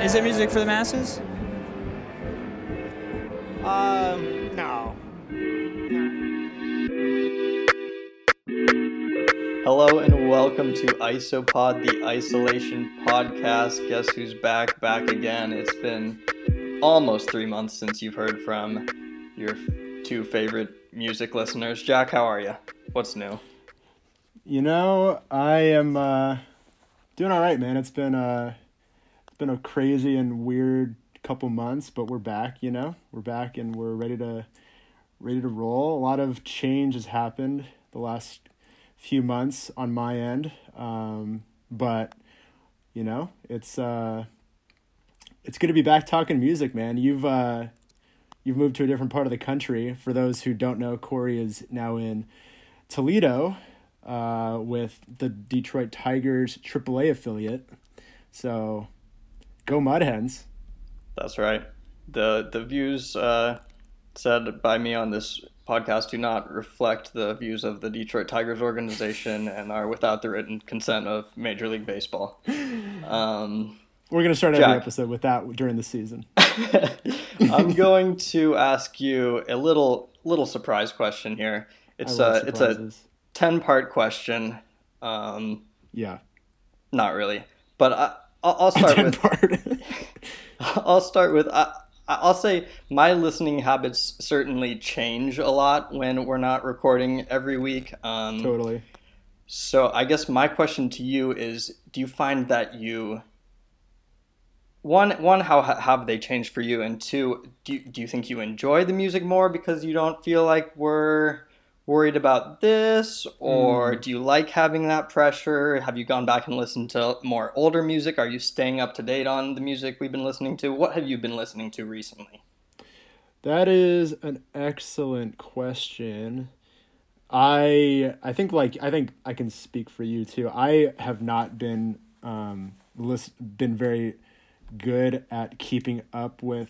Is it music for the masses? No. Hello and welcome to Isopod, the Isolation Podcast. Guess who's back? Back again. It's been almost 3 months since you've heard from your two favorite music listeners. Jack, how are you? What's new? You know, I am doing all right, man. It's been a crazy and weird couple months, but we're back. You know, we're back and we're ready to roll. A lot of change has happened the last few months on my end, but you know, it's good to be back talking music, man. You've moved to a different part of the country. For those who don't know, Corey is now in Toledo with the Detroit Tigers AAA affiliate. So go Mud Hens. That's right. The views said by me on this podcast do not reflect the views of the Detroit Tigers organization and are without the written consent of Major League Baseball. We're going to start every episode with that during the season. I'm going to ask you a little surprise question here. It's a 10-part question. Yeah. Not really. But I'll start with... I'll say my listening habits certainly change a lot when we're not recording every week. Totally. So I guess my question to you is, do you find that you, one, how have they changed for you? And two, do you think you enjoy the music more because you don't feel like we're worried about this? Or do you like having that pressure? Have you gone back and listened to more older music? Are you staying up to date on the music we've been listening to? What have you been listening to recently? That is an excellent question. I think I can speak for you too. I have not been been very good at keeping up with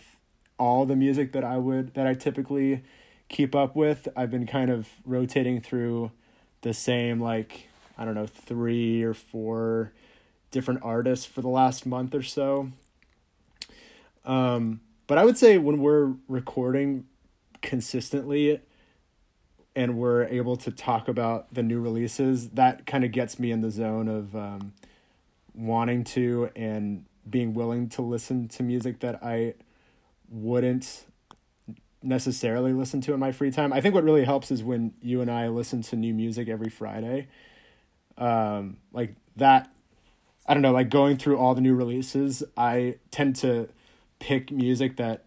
all the music that I typically keep up with. I've been kind of rotating through the same, like, I don't know, 3 or 4 different artists for the last month or so. But I would say when we're recording consistently and we're able to talk about the new releases, that kind of gets me in the zone of wanting to and being willing to listen to music that I wouldn't necessarily listen to in my free time. I think what really helps is when you and I listen to new music every Friday. Like that, I don't know, like going through all the new releases, I tend to pick music that,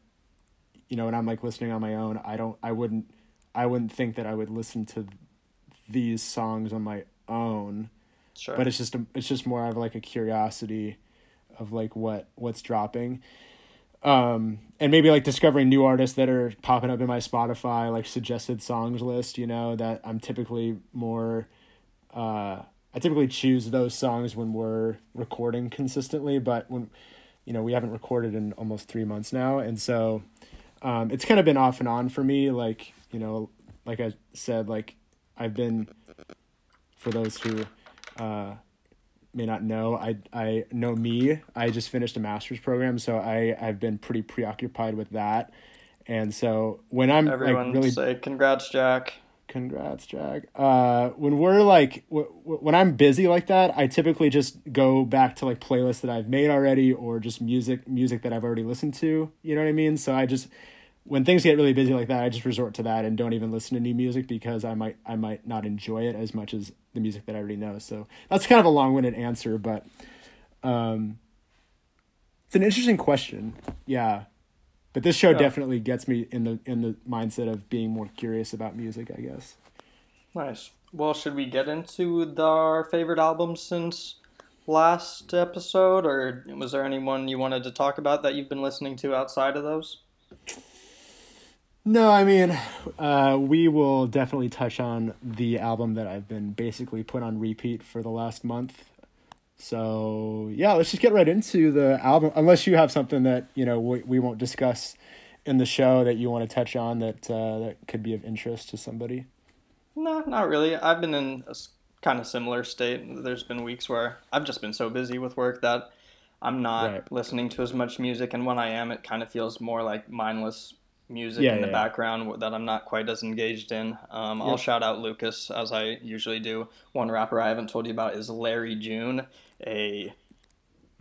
you know, when I'm like listening on my own, I wouldn't think that I would listen to these songs on my own. Sure. But it's just more of like a curiosity of like what's dropping. And maybe like discovering new artists that are popping up in my Spotify, like suggested songs list, you know, that I'm typically more, I typically choose those songs when we're recording consistently, but when, you know, we haven't recorded in almost 3 months now. And so, it's kind of been off and on for me. Like, you know, like I said, like I've been, for those who, may not know, I know me. I just finished a master's program, so I've been pretty preoccupied with that. And so when I'm everyone like really say congrats Jack. When we're like when I'm busy like that, I typically just go back to like playlists that I've made already or just music that I've already listened to, you know what I mean? So I just, when things get really busy like that, I just resort to that and don't even listen to new music because I might not enjoy it as much as the music that I already know. So that's kind of a long-winded answer, but it's an interesting question. Yeah. But this show definitely gets me in the mindset of being more curious about music, I guess. Nice. Well, should we get into our favorite albums since last episode, or was there anyone you wanted to talk about that you've been listening to outside of those? No, I mean, we will definitely touch on the album that I've been basically put on repeat for the last month. So, yeah, let's just get right into the album. Unless you have something that, you know, we won't discuss in the show that you want to touch on that could be of interest to somebody. No, not really. I've been in a kind of similar state. There's been weeks where I've just been so busy with work that I'm not listening to as much music, and when I am, it kind of feels more like mindless music in the background that I'm not quite as engaged in. I'll shout out Lucas, as I usually do. One rapper I haven't told you about is Larry June,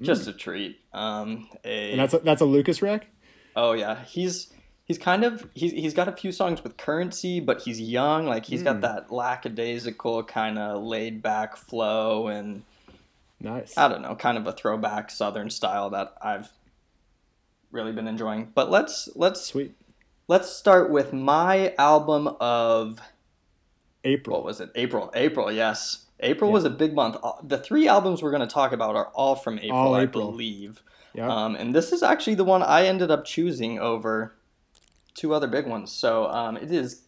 just a treat. And that's a Lucas rec? Oh yeah, he's got a few songs with Currency, but he's young. Like he's got that lackadaisical kind of laid back flow, and nice. I don't know, kind of a throwback Southern style that I've really been enjoying. But let's start with my album of April. What was it? April. Yes. April was a big month. The three albums we're going to talk about are all from April, I believe. Yeah. And this is actually the one I ended up choosing over two other big ones. So it is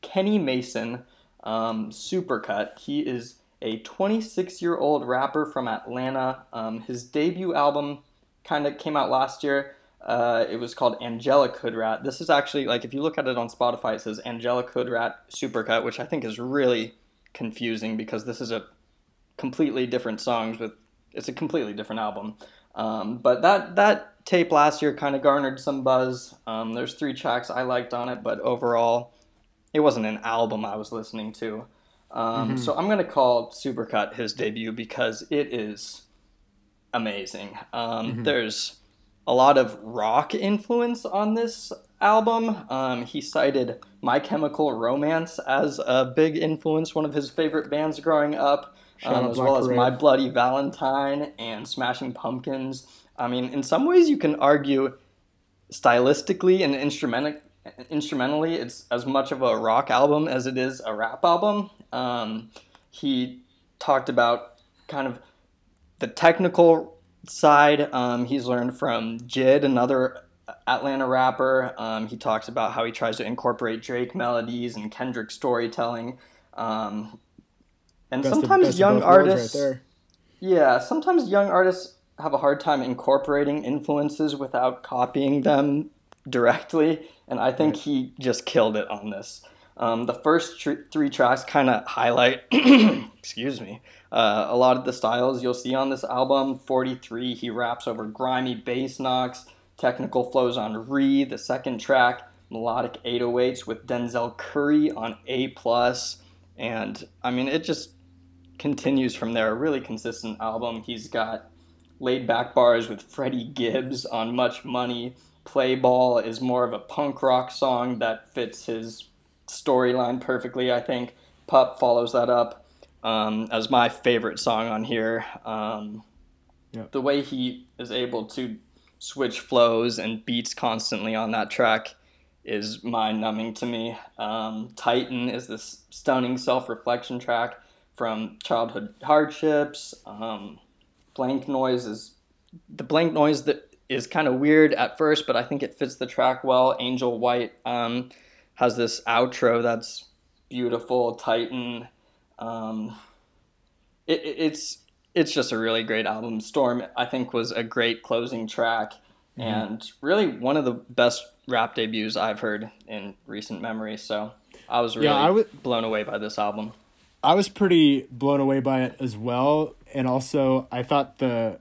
Kenny Mason, Supercut. He is a 26-year-old rapper from Atlanta. His debut album kind of came out last year. It was called Angelic Hood Rat. This is actually, like, if you look at it on Spotify, it says Angelic Hood Rat Supercut, which I think is really confusing because this is a completely different songs with, it's a completely different album. But that tape last year kind of garnered some buzz. There's three tracks I liked on it, but overall, it wasn't an album I was listening to. So I'm going to call Supercut his debut because it is amazing. There's a lot of rock influence on this album. He cited My Chemical Romance as a big influence, one of his favorite bands growing up, as well as My Bloody Valentine and Smashing Pumpkins. I mean, in some ways you can argue stylistically and instrumentally, it's as much of a rock album as it is a rap album. He talked about kind of the technical side. He's learned from Jid, another Atlanta rapper. He talks about how he tries to incorporate Drake melodies and Kendrick storytelling. And sometimes young artists, sometimes young artists have a hard time incorporating influences without copying them directly. And I think he just killed it on this. The first three tracks kind of highlight, a lot of the styles you'll see on this album. 43, he raps over grimy bass knocks, technical flows on Re, the second track, melodic 808s with Denzel Curry on A+. And, I mean, it just continues from there. A really consistent album. He's got laid-back bars with Freddie Gibbs on Much Money. Play Ball is more of a punk rock song that fits his storyline perfectly, I think. Pup follows that up as my favorite song on here. The way he is able to switch flows and beats constantly on that track is mind-numbing to me. Titan is this stunning self-reflection track from childhood hardships. Blank Noise that is kind of weird at first, but I think it fits the track well. Angel White has this outro that's beautiful. Titan, it's just a really great album. Storm, I think, was a great closing track, and really one of the best rap debuts I've heard in recent memory. So I was really blown away by this album. I was pretty blown away by it as well, and also I thought we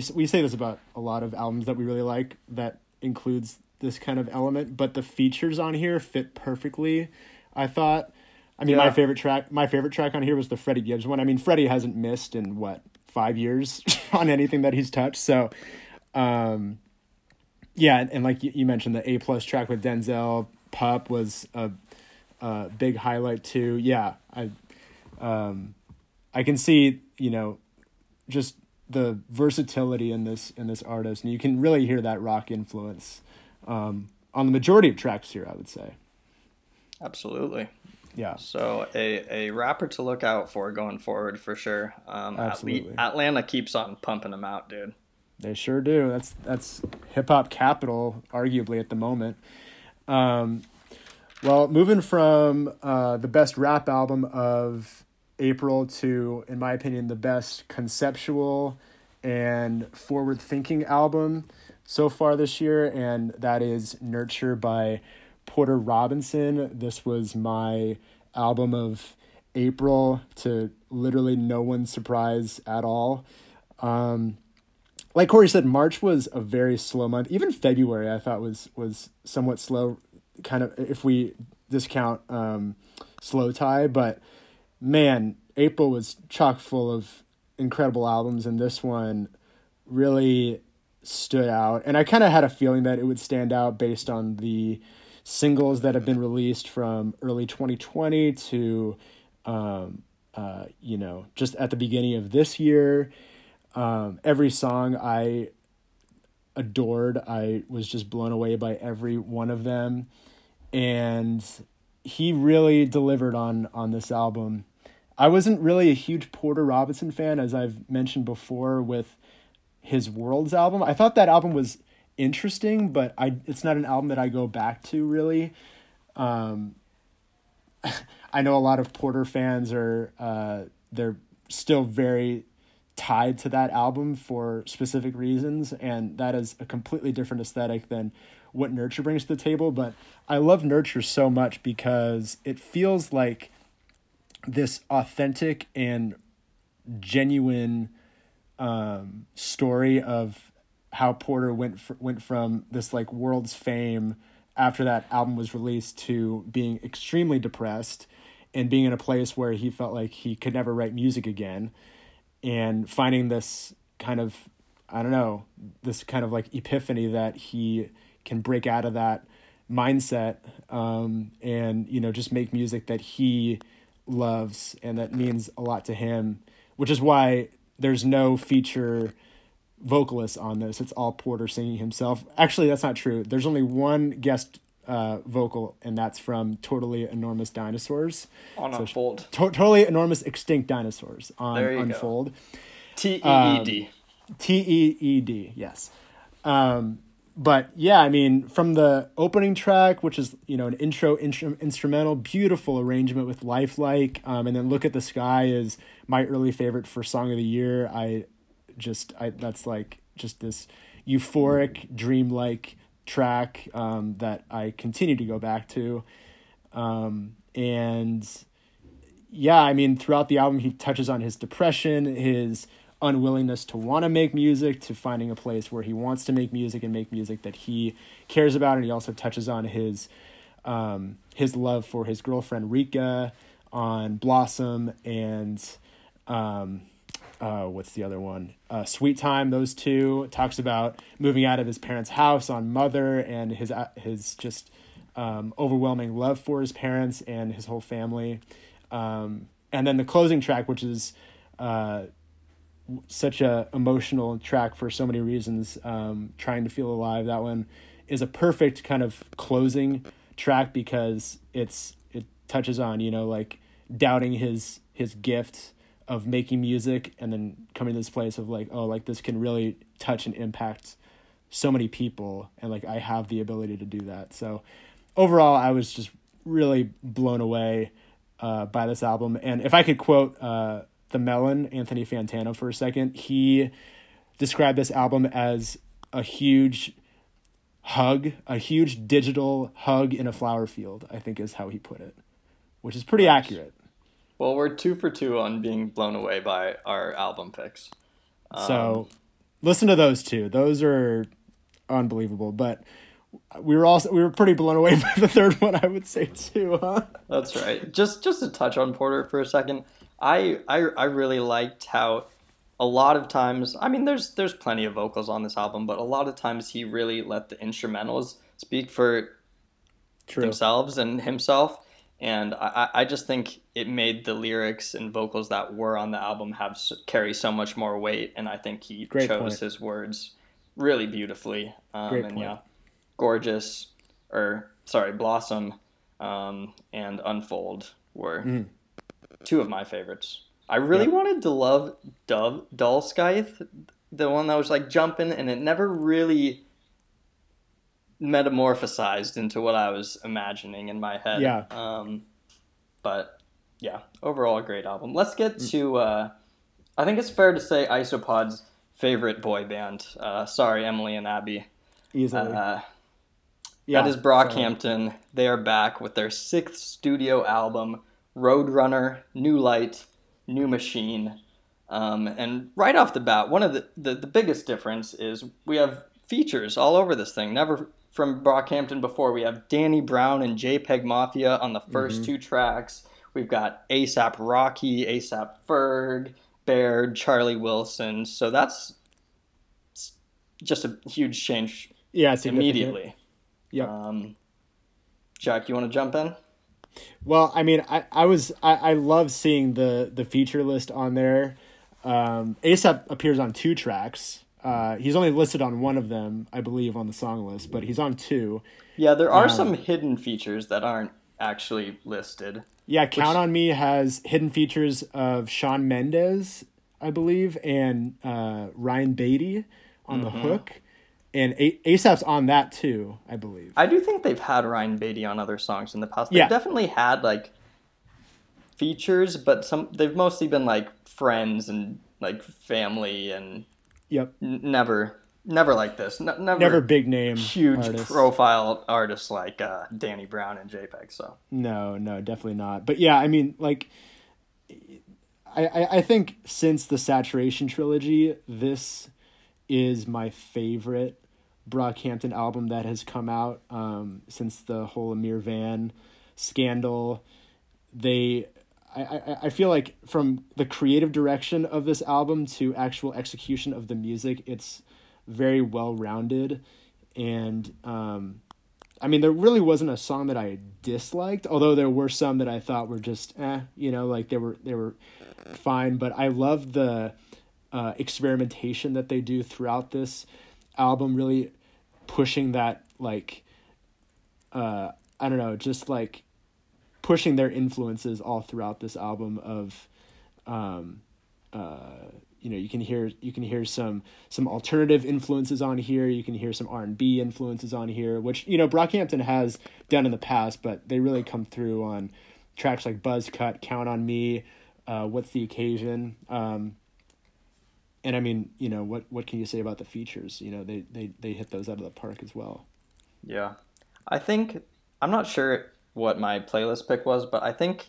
say this about a lot of albums that we really like that includes this kind of element, but the features on here fit perfectly, I thought. I mean, my favorite track on here was the Freddie Gibbs one. I mean, Freddie hasn't missed in 5 years on anything that he's touched. So, and like you mentioned, the A+ track with Denzel, Pup was a big highlight too. Yeah, I can see, just the versatility in this artist, and you can really hear that rock influence on the majority of tracks here, I would say. Absolutely. Yeah. So a rapper to look out for going forward for sure. Absolutely. Atlanta keeps on pumping them out, dude. They sure do. That's hip hop capital, arguably, at the moment. Well, moving from the best rap album of April to, in my opinion, the best conceptual and forward thinking album so far this year, and that is Nurture by Porter Robinson. This was my album of April, to literally no one's surprise at all. like Corey said, March was a very slow month. Even February, I thought, was somewhat slow, kind of, if we discount Slow Tie. But man, April was chock full of incredible albums, and this one really stood out. And I kind of had a feeling that it would stand out based on the singles that have been released from early 2020 to, just at the beginning of this year. Every song I adored. I was just blown away by every one of them. And he really delivered on this album. I wasn't really a huge Porter Robinson fan, as I've mentioned before, with his Worlds album. I thought that album was interesting, but it's not an album that I go back to, really. I know a lot of Porter fans are they're still very tied to that album for specific reasons, and that is a completely different aesthetic than what Nurture brings to the table. But I love Nurture so much because it feels like this authentic and genuine story of how Porter went from this like world's fame after that album was released to being extremely depressed and being in a place where he felt like he could never write music again, and finding this kind of, like epiphany that he can break out of that mindset and, just make music that he loves and that means a lot to him, which is why there's no feature vocalist on this. It's all Porter singing himself. Actually, that's not true. There's only one guest vocal, and that's from Totally Enormous Dinosaurs. On Unfold. Totally Enormous Extinct Dinosaurs on Unfold. TEED. TEED, yes. But yeah, I mean, from the opening track, which is, an intro instrumental, beautiful arrangement with Lifelike, and then Look at the Sky is my early favorite for Song of the Year. That's like just this euphoric, dreamlike track that I continue to go back to. And yeah, I mean, throughout the album, he touches on his depression, his unwillingness to want to make music, to finding a place where he wants to make music and make music that he cares about. And he also touches on his love for his girlfriend Rika on Blossom and what's the other one? Sweet Time. Those two. Talks about moving out of his parents' house on Mother, and his just overwhelming love for his parents and his whole family. And then the closing track, which is such a emotional track for so many reasons. Trying to Feel Alive. That one is a perfect kind of closing track because it touches on, like doubting his gift of making music, and then coming to this place of like, oh, like this can really touch and impact so many people. And like, I have the ability to do that. So overall, I was just really blown away by this album. And if I could quote The Melon, Anthony Fantano, for a second, he described this album as a huge hug, a huge digital hug in a flower field, I think is how he put it, which is pretty accurate. Well, we're 2 for 2 on being blown away by our album picks. So listen to those two. Those are unbelievable. But we were pretty blown away by the third one, I would say, too. Huh? That's right. Just to touch on Porter for a second, I really liked how a lot of times, I mean, there's plenty of vocals on this album, but a lot of times he really let the instrumentals speak for themselves and himself. And I just think it made the lyrics and vocals that were on the album carry so much more weight. And I think he chose his words really beautifully. Gorgeous, Blossom and Unfold were two of my favorites. I really wanted to love Dullscythe, the one that was like jumping, and it never really metamorphosized into what I was imagining in my head. Yeah. But yeah, overall a great album. Let's get to I think it's fair to say Isopod's favorite boy band. Sorry, Emily and Abby. Easily. That is Brockhampton. Sorry. They are back with their 6th studio album, Roadrunner, New Light, New Machine. And right off the bat, one of the biggest difference is we have features all over this thing. Never from Brockhampton before. We have Danny Brown and JPEG Mafia on the first two tracks. We've got A$AP Rocky, A$AP Ferg, Baird, Charli Wilson. So that's just a huge change immediately. Yeah. Jack, you want to jump in? Well, I mean, I love seeing the feature list on there. A$AP appears on two tracks. He's only listed on one of them, I believe, on the song list, but he's on two. Yeah, there are some hidden features that aren't actually listed. Yeah, Count On Me has hidden features of Shawn Mendes, I believe, and Ryan Beatty on the hook. And A$AP's on that too, I believe. I do think they've had Ryan Beatty on other songs in the past. They've definitely had like features, but they've mostly been like friends and like family and never like this. Never big name huge artists. Profile artists like Danny Brown and JPEG. So no, definitely not. But yeah, I mean, like I think since the Saturation Trilogy, this is my favorite Brockhampton album that has come out since the whole Amir Van scandal. I feel like from the creative direction of this album to actual execution of the music, it's very well-rounded. And I mean, there really wasn't a song that I disliked, although there were some that I thought were just like they were fine. But I love the experimentation that they do throughout this album, really pushing that, like, just like pushing their influences all throughout this album of, you can hear some alternative influences on here. You can hear some R&B influences on here, which, Brockhampton has done in the past, but they really come through on tracks like Buzzcut, Count On Me, What's the Occasion, and I mean, what can you say about the features? They hit those out of the park as well. Yeah. I think, I'm not sure what my playlist pick was, but I think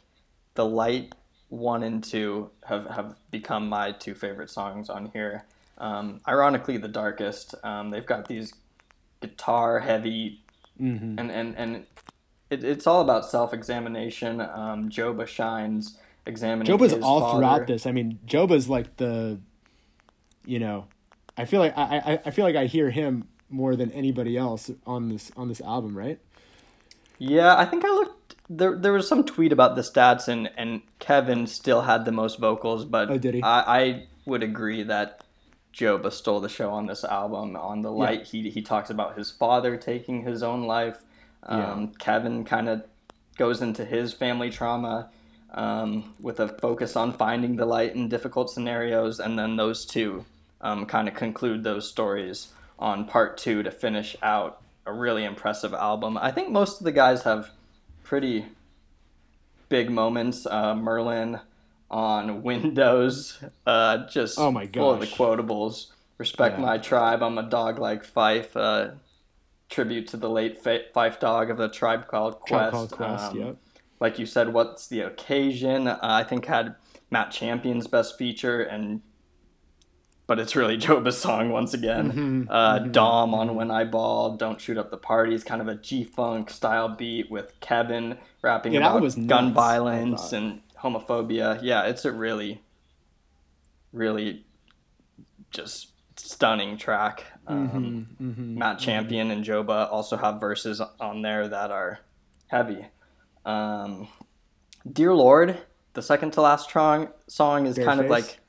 The Light 1 and 2 have become my two favorite songs on here. Ironically, the darkest. They've got these guitar heavy and it's all about self-examination. Joba shines examining Joba's his all father. Throughout this. I mean, Joba's like the... I feel like I hear him more than anybody else on this album, right? Yeah, I think I looked. There was some tweet about the stats, and Kevin still had the most vocals, but oh, did he? I would agree that Joba stole the show on this album. On The Light, he talks about his father taking his own life. Kevin kind of goes into his family trauma, with a focus on finding the light in difficult scenarios, and then those two kind of conclude those stories on part 2 to finish out a really impressive album. I think most of the guys have pretty big moments. Merlin on Windows, just oh my gosh, full of the quotables. Respect my tribe, I'm a dog like Fife. Tribute to the late Fife Dog of the Tribe Called Quest. Like you said, What's the Occasion? I think had Matt Champion's best feature, but it's really Joba's song once again. Dom on When I Ball, Don't Shoot Up the Party, kind of a G-Funk style beat with Kevin rapping about gun violence and homophobia. Yeah, it's a really, really just stunning track. Matt Champion and Joba also have verses on there that are heavy. Dear Lord, the second to last song is Bareface. Kind of like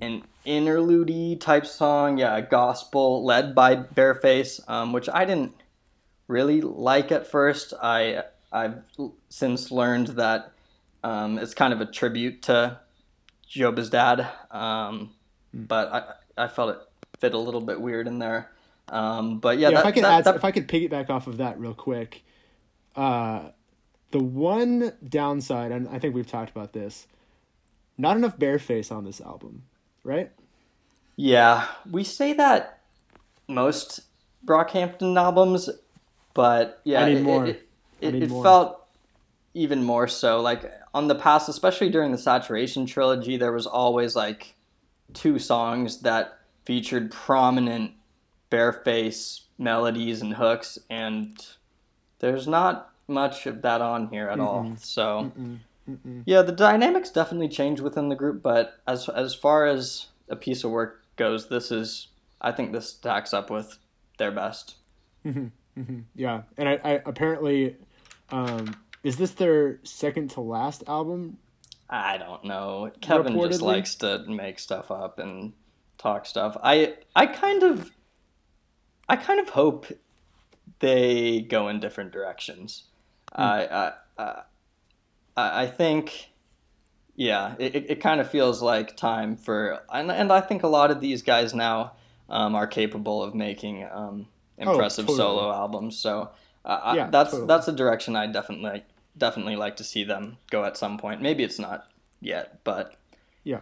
an interlude type song, a gospel led by Bareface, which I didn't really like at first. I've since learned that it's kind of a tribute to Joba's dad, but I felt it fit a little bit weird in there. If I could piggyback off of that real quick. The one downside, and I think we've talked about this, not enough Bareface on this album, right? Yeah, we say that most Brockhampton albums, but yeah, it felt even more so. Like on the past, especially during the Saturation Trilogy, there was always like two songs that featured prominent Bareface melodies and hooks, and there's not much of that on here at all. So yeah, the dynamics definitely change within the group, but as far as a piece of work goes, this is, I think this stacks up with their best. Yeah, and I apparently, is this their second to last album? I don't know. Kevin just likes to make stuff up and talk stuff. I kind of hope they go in different directions. I think, yeah, it kind of feels like time for, and I think a lot of these guys now are capable of making impressive solo albums. So that's a direction I definitely like to see them go at some point. Maybe it's not yet, but yeah,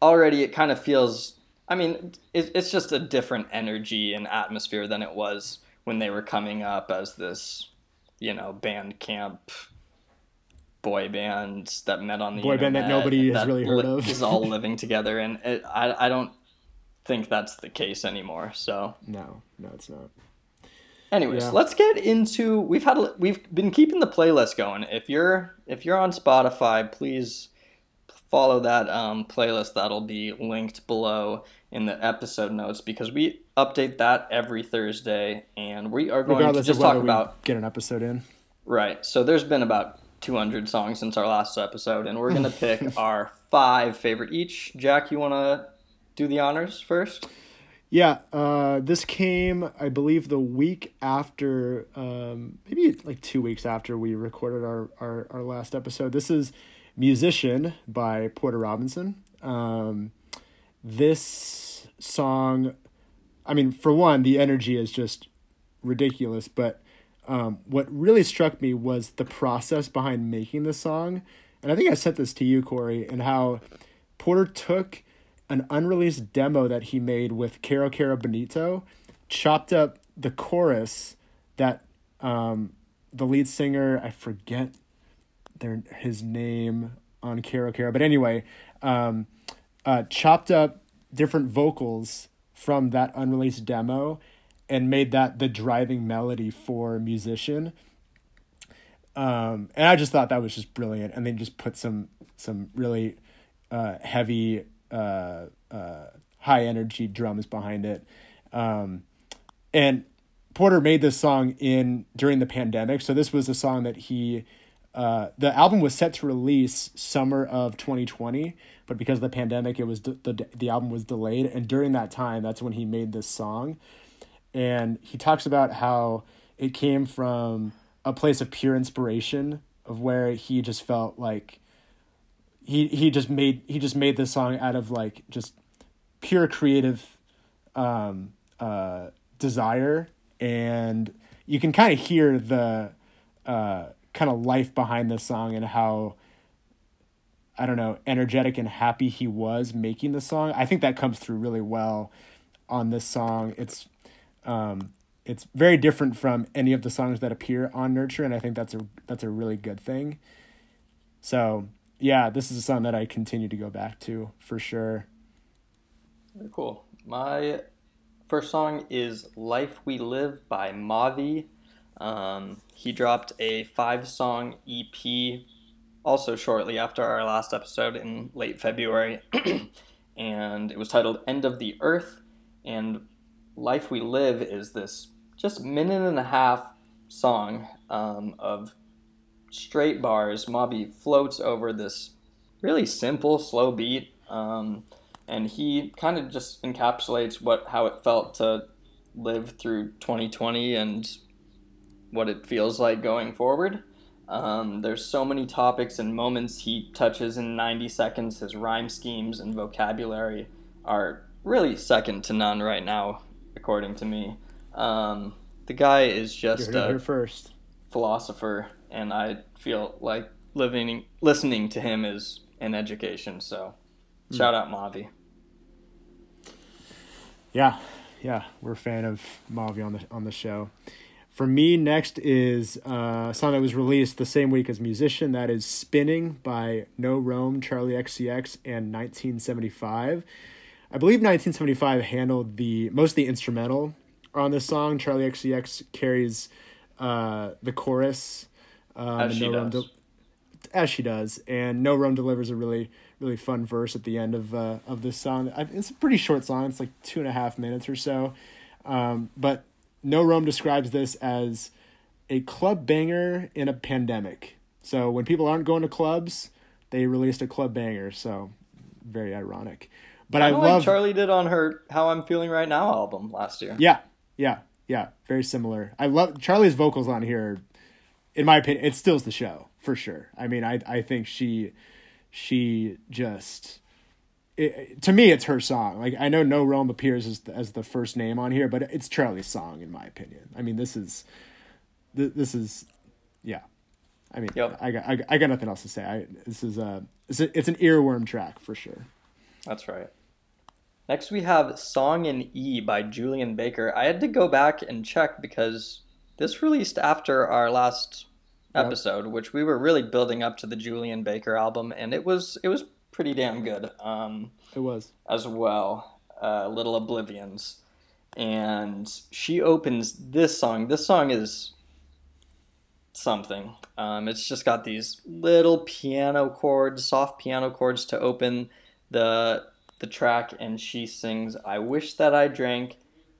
already it kind of feels, I mean, it's just a different energy and atmosphere than it was when they were coming up as this, band camp boy band that met on the boy internet, band that nobody has really heard of is all living together, and I don't think that's the case anymore. So no, it's not. Anyways, let's get into, we've been keeping the playlist going. If you're on Spotify, please follow that playlist. That'll be linked below in the episode notes, because we update that every Thursday, and we are going to just talk about, get an episode in. Right. So there's been about 200 songs since our last episode, and we're going to pick our 5 favorite each. Jack, you want to do the honors first? Yeah, this came, I believe, the week after, maybe like 2 weeks after we recorded our last episode. This is Musician by Porter Robinson. This song, I mean, for one, the energy is just ridiculous, but what really struck me was the process behind making this song. And I think I sent this to you, Corey, and how Porter took an unreleased demo that he made with Caro Caro Bonito, chopped up the chorus that the lead singer, I forget his name on Caro Caro, but anyway, chopped up different vocals from that unreleased demo and made that the driving melody for Musician. And I just thought that was just brilliant. And then just put some really heavy high energy drums behind it. And Porter made this song during the pandemic. So this was a song that the album was set to release summer of 2020, but because of the pandemic, it was the album was delayed. And during that time, that's when he made this song. And he talks about how it came from a place of pure inspiration, of where he just felt like he just made this song out of like just pure creative desire, and you can kind of hear the kind of life behind this song, and how, I don't know, energetic and happy he was making the song. I think that comes through really well on this song. It's very different from any of the songs that appear on Nurture, and I think that's a really good thing. So yeah, this is a song that I continue to go back to for sure. Very cool. My first song is Life We Live by Mavi. He dropped a 5-song EP also shortly after our last episode in late February, and it was titled End of the Earth. And Life We Live is this just 1.5-minute song of straight bars. Mavi floats over this really simple, slow beat, and he kind of just encapsulates how it felt to live through 2020 and what it feels like going forward. There's so many topics and moments he touches in 90 seconds. His rhyme schemes and vocabulary are really second to none right now, according to me. The guy is just a philosopher, and I feel like listening to him is an education. So shout out Mavi. Yeah. We're a fan of Mavi on the show. For me, next is a song that was released the same week as Musician. That is Spinning by No Rome, Charli XCX, and 1975. I believe 1975 handled most of the instrumental on this song. Charli XCX carries the chorus. As she does. And No Rome delivers a really, really fun verse at the end of this song. It's a pretty short song. It's like 2.5 minutes or so. But No Rome describes this as a club banger in a pandemic. So when people aren't going to clubs, they released a club banger. So very ironic. But I love like Charli did on her How I'm Feeling Right Now album last year. Yeah. Very similar. I love Charli's vocals on here. In my opinion, it steals the show for sure. I mean, I think she just. To me, it's her song. Like, I know No Rome appears as the first name on here, but it's Charli's song, in my opinion. I mean, this is, yeah. I mean, yep. I got nothing else to say. It's an earworm track for sure. That's right. Next, we have Song in E by Julian Baker. I had to go back and check because this released after our last episode, which we were really building up to the Julian Baker album, and it was. Pretty damn good. It was as well. Little Oblivions, and she opens this song. This song is something. It's just got these little piano chords, soft piano chords to open the track, and she sings, "I wish that I drank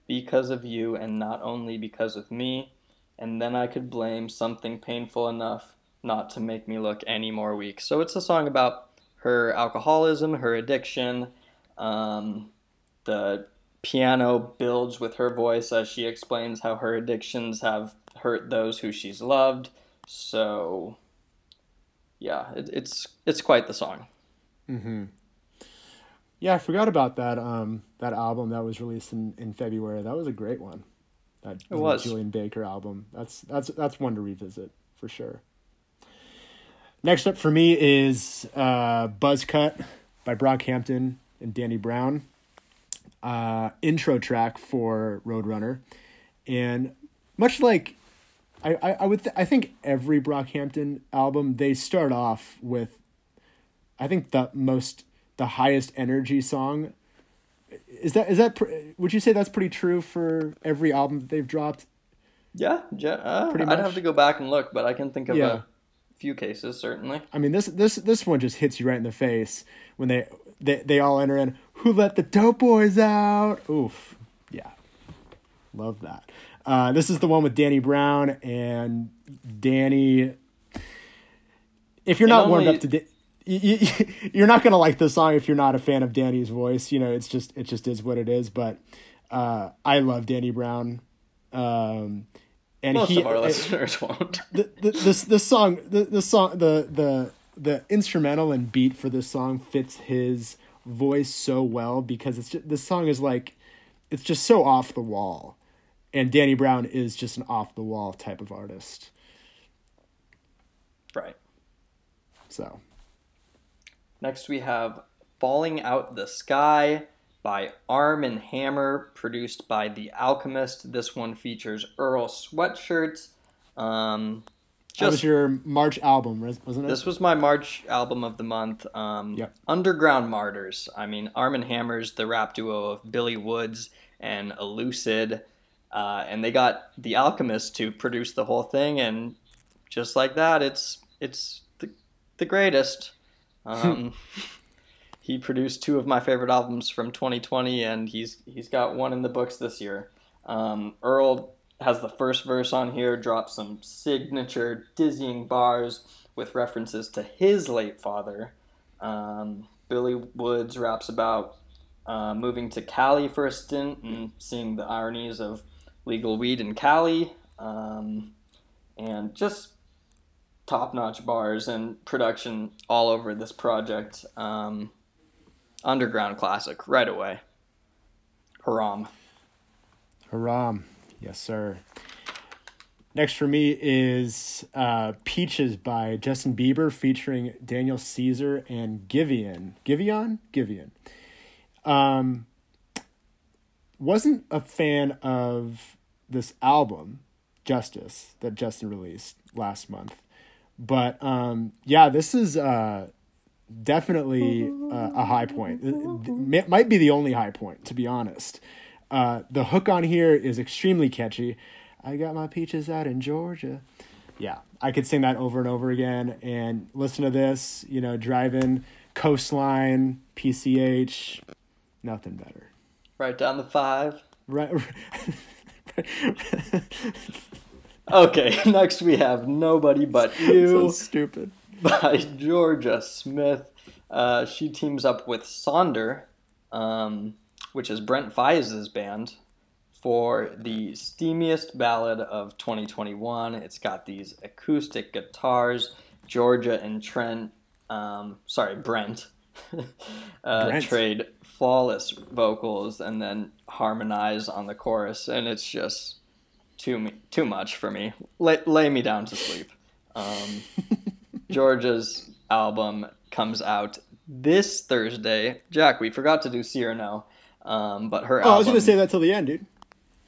because of you, and not only because of me, and then I could blame something painful enough not to make me look any more weak." So it's a song about her alcoholism, her addiction. The piano builds with her voice as she explains how her addictions have hurt those who she's loved. So, yeah, it's quite the song. Mm-hmm. Yeah, I forgot about that album that was released in February. That was a great one. It was Julian Baker album. That's one to revisit for sure. Next up for me is Buzzcut by Brockhampton and Danny Brown. Intro track for Roadrunner. And much like I think every Brockhampton album, they start off with, I think, the highest energy song. Is that would you say that's pretty true for every album that they've dropped? Yeah, pretty much. I'd have to go back and look, but I can think of a few cases, certainly. I mean, this one just hits you right in the face when they all enter in, "Who let the dope boys out?" Oof. Yeah. Love that. This is the one with Danny Brown, and Danny, if you're not warmed up to you're not going to like this song if you're not a fan of Danny's voice. You know, it just is what it is, but I love Danny Brown. And most of our listeners won't. The instrumental and beat for this song fits his voice so well, because this song is like, it's just so off the wall, and Danny Brown is just an off the wall type of artist. Right. So. Next we have "Falling Out the Sky" by Arm & Hammer, produced by The Alchemist. This one features Earl Sweatshirt. That was your March album, wasn't it? This was my March album of the month. Underground Martyrs. I mean, Arm & Hammer's the rap duo of Billy Woods and Elucid. And they got The Alchemist to produce the whole thing. And just like that, it's the greatest. He produced two of my favorite albums from 2020, and he's got one in the books this year. Earl has the first verse on here, drops some signature dizzying bars with references to his late father. Billy Woods raps about moving to Cali for a stint and seeing the ironies of legal weed in Cali, and just top-notch bars and production all over this project. Underground classic right away. Haram. Yes, sir. Next for me is Peaches by Justin Bieber featuring Daniel Caesar and Givian. Wasn't a fan of this album Justice that Justin released last month. But yeah, this is definitely a high point. It might be the only high point, to be honest. The hook on here is extremely catchy. I got my peaches out in Georgia. Yeah, I could sing that over and over again and listen to this, you know, driving, coastline, PCH, nothing better. Right down the five. Right. Okay, next we have Nobody But You. So stupid. By Georgia Smith. She teams up with Sonder, which is Brent Faiyaz's band, for the steamiest ballad of 2021. It's got these acoustic guitars. Georgia and Brent. Trade flawless vocals and then harmonize on the chorus, and it's just too much for me. Lay me down to sleep. Georgia's album comes out this Thursday. Jack, we forgot to do See or No, but her album... I was going to say that till the end, dude.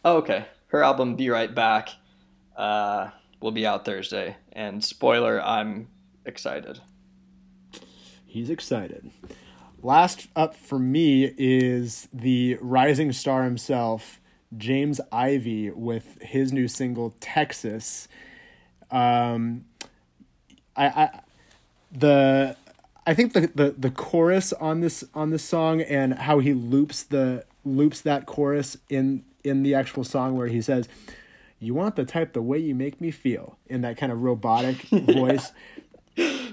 Oh, okay. Her album Be Right Back will be out Thursday, and spoiler, I'm excited. He's excited. Last up for me is the rising star himself, James Ivey, with his new single Texas. I think the chorus on this song, and how he loops that chorus in the actual song, where he says, "You want the type the way you make me feel," in that kind of robotic voice.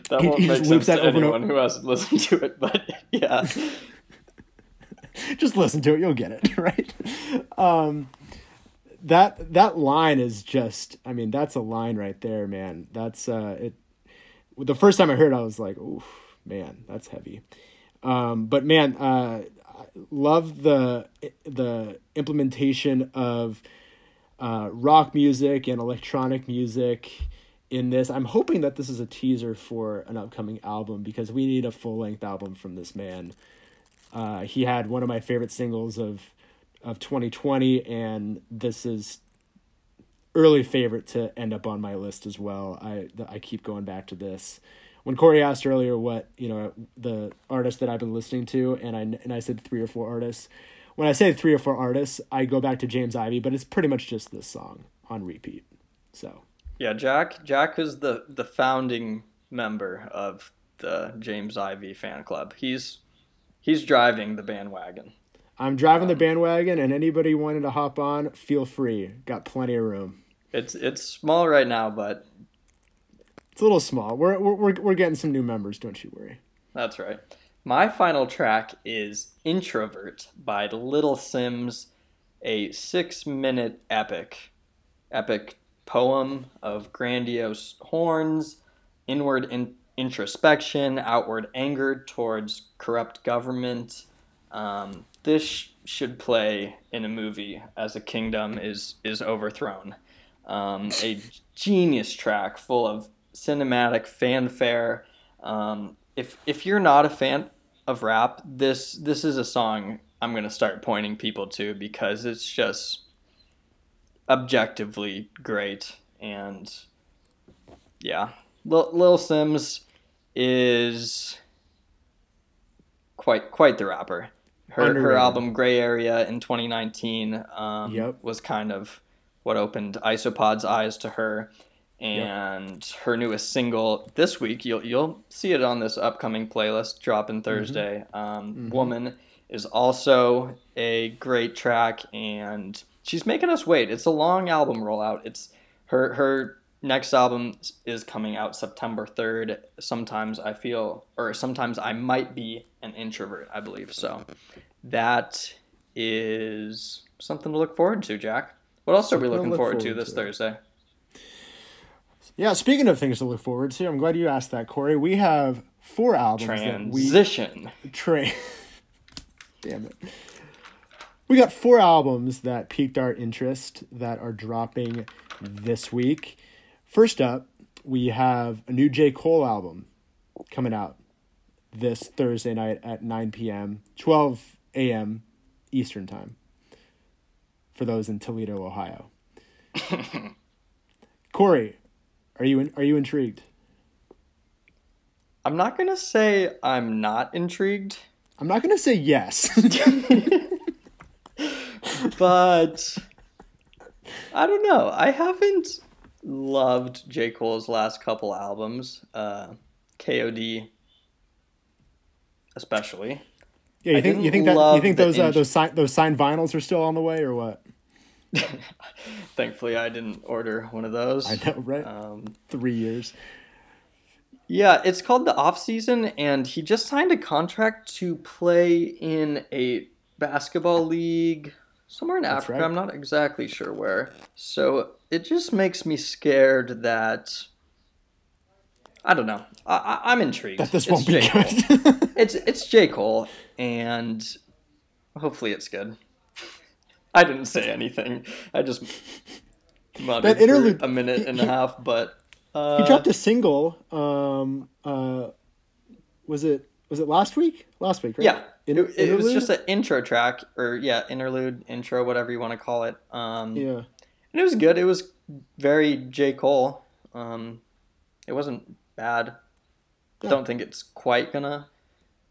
That won't make sense to anyone who hasn't listened to it, but yeah. Just listen to it, you'll get it, right? That line is just, I mean, that's a line right there, man. That's it. The first time I heard it, I was like, oof, man, that's heavy. But man, I love the implementation of rock music and electronic music in this. I'm hoping that this is a teaser for an upcoming album, because we need a full-length album from this man. He had one of my favorite singles of 2020, and this is early favorite to end up on my list as well. I keep going back to this. When Corey asked earlier what, you know, the artists that I've been listening to, and I said 3 or 4 artists. When I say 3 or 4 artists, I go back to James Ivey, but it's pretty much just this song on repeat. So... yeah, Jack is the founding member of the James Ivey fan club. He's driving the bandwagon. I'm driving the bandwagon, and anybody wanting to hop on, feel free. Got plenty of room. It's small right now, but it's a little small. We're getting some new members, don't you worry. That's right. My final track is Introvert by Little Sims, a 6-minute epic poem of grandiose horns, inward introspection, outward anger towards corrupt government. This should play in a movie as a kingdom is overthrown. A genius track full of cinematic fanfare. If you're not a fan of rap, this is a song I'm gonna start pointing people to, because it's just objectively great. And yeah, Lil Sims is quite the rapper. Her album Gray Area in 2019 was kind of what opened Isopod's eyes to her, and her newest single this week, you'll see it on this upcoming playlist dropping Thursday. Mm-hmm. Woman is also a great track, and she's making us wait. It's a long album rollout. It's her next album is coming out September 3rd. Sometimes I might be an introvert, I believe. So that is something to look forward to, Jack. What else are we looking forward to this Thursday? Yeah, speaking of things to look forward to, I'm glad you asked that, Corey. We have 4 albums. Damn it. We got 4 albums that piqued our interest that are dropping this week. First up, we have a new J. Cole album coming out this Thursday night at 9 p.m., 12 a.m. Eastern Time, for those in Toledo, Ohio. Corey, are you intrigued? I'm not going to say I'm not intrigued. I'm not going to say yes. But I don't know. I haven't loved J. Cole's last couple albums, KOD especially. Yeah, you think those signed vinyls are still on the way or what? Thankfully, I didn't order one of those. I know, right? 3 years. Yeah, it's called The Off Season, and he just signed a contract to play in a basketball league somewhere in Africa. Right. I'm not exactly sure where. So it just makes me scared that, I don't know. I'm intrigued. That this won't be good. It's J. Cole, and hopefully it's good. I didn't say anything. I just muttered for a minute and a half, but... he dropped a single. Was it last week? Last week, right? Yeah. It was just an intro track, or interlude, intro, whatever you want to call it. Yeah. And it was good. It was very J. Cole. It wasn't bad. Yeah. I don't think it's quite gonna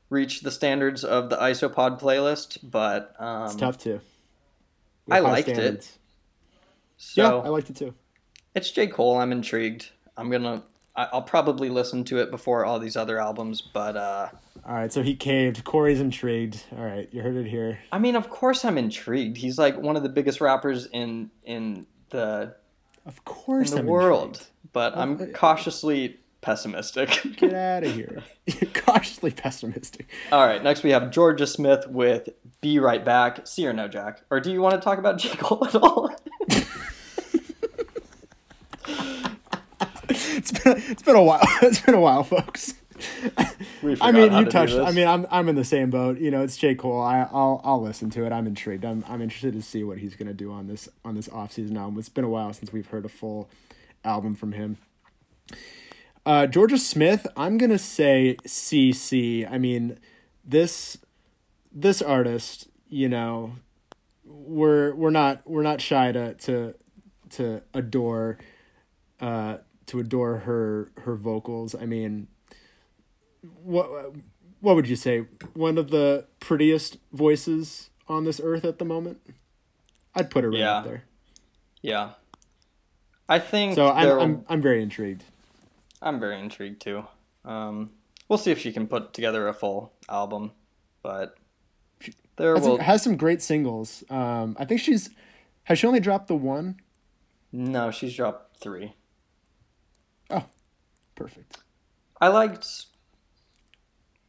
reach the standards of the Isopod playlist, but it's tough to. I liked it. So, yeah, I liked it too. It's J. Cole. I'm intrigued. I'll probably listen to it before all these other albums, but all right, so he caved. Corey's intrigued. All right, you heard it here. I mean, of course I'm intrigued. He's like one of the biggest rappers in the world. Intrigued. But I'm cautiously pessimistic. Get out of here. Cautiously pessimistic. All right, next we have Georgia Smith with Be Right Back. See or No Jack. Or do you want to talk about J. Cole at all? It's been a while, folks. I'm in the same boat. You know, it's J. Cole. I'll listen to it. I'm intrigued. I'm interested to see what he's gonna do on this off-season album. It's been a while since we've heard a full album from him. Georgia Smith, I'm gonna say CC. I mean, this artist, you know, we're not shy to adore. To adore her vocals. I mean, what would you say? One of the prettiest voices on this earth at the moment. I'd put her right up there. Yeah, I think so. I'm very intrigued. I'm very intrigued too. We'll see if she can put together a full album, but has some great singles. I think has she only dropped the one? No, she's dropped 3. Oh, perfect. I liked...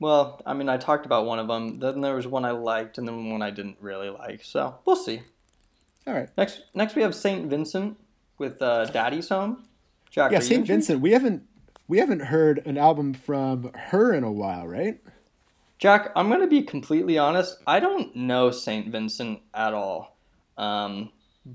Well, I mean, I talked about one of them. Then there was one I liked, and then one I didn't really like. So, we'll see. All right. Next we have St. Vincent with Daddy's Home. Jack, yeah, St. Vincent. We haven't heard an album from her in a while, right? Jack, I'm going to be completely honest. I don't know St. Vincent at all.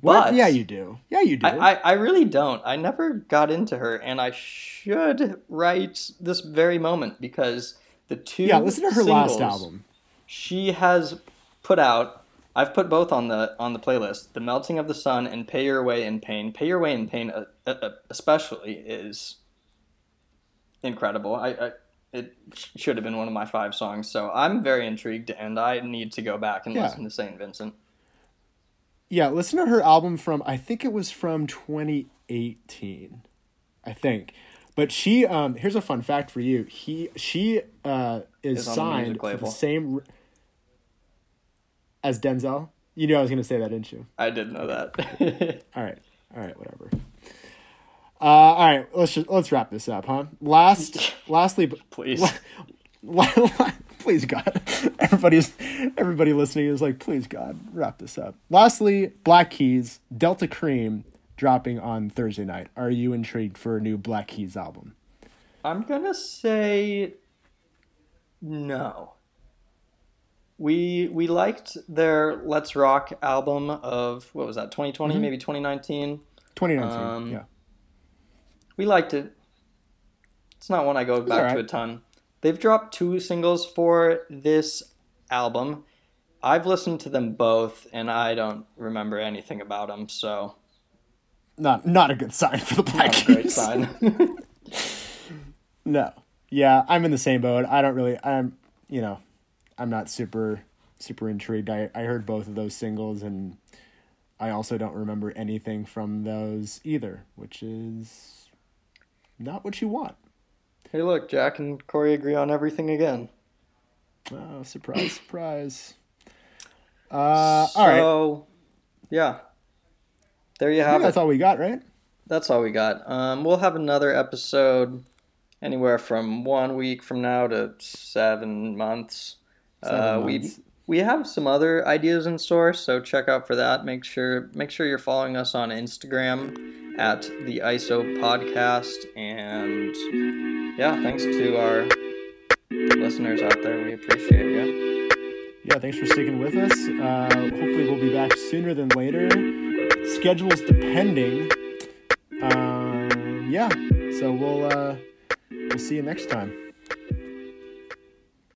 What? But yeah, you do. Yeah, you do. I really don't. I never got into her, and I should write this very moment because the two listen to her last album. She has put out. I've put both on the playlist. The Melting of the Sun and Pay Your Way in Pain. Pay Your Way in Pain, especially, is incredible. It should have been one of my 5 songs. So I'm very intrigued, and I need to go back and listen to St. Vincent. Yeah, listen to her album from 2018, I think. But she, here's a fun fact for you. She is signed for the same as Denzel. You knew I was going to say that, didn't you? I did know that. All right, whatever. All right, let's wrap this up, huh? Lastly, please. Please, God. Everybody listening is like, please, God, wrap this up. Lastly, Black Keys, Delta Cream, dropping on Thursday night. Are you intrigued for a new Black Keys album? I'm going to say no. We liked their Let's Rock album of, what was that, 2020, mm-hmm. Maybe 2019? 2019, yeah. We liked it. It's not one I go back to a ton. They've dropped 2 singles for this album. I've listened to them both, and I don't remember anything about them, so Not a good sign for the Black Keys. Not a great sign. No. Yeah, I'm in the same boat. I don't really, I'm not super intrigued. I heard both of those singles, and I also don't remember anything from those either, which is not what you want. Hey, look, Jack and Corey agree on everything again. Oh, surprise, surprise. All right. So, yeah. There you have it. That's all we got, right? That's all we got. We'll have another episode anywhere from 1 week from now to 7 months. We have some other ideas in store, so check out for that. Make sure you're following us on Instagram at the ISO Podcast. And yeah, thanks to our listeners out there. We appreciate you. Yeah, thanks for sticking with us. Hopefully we'll be back sooner than later. Schedules depending. So we'll see you next time.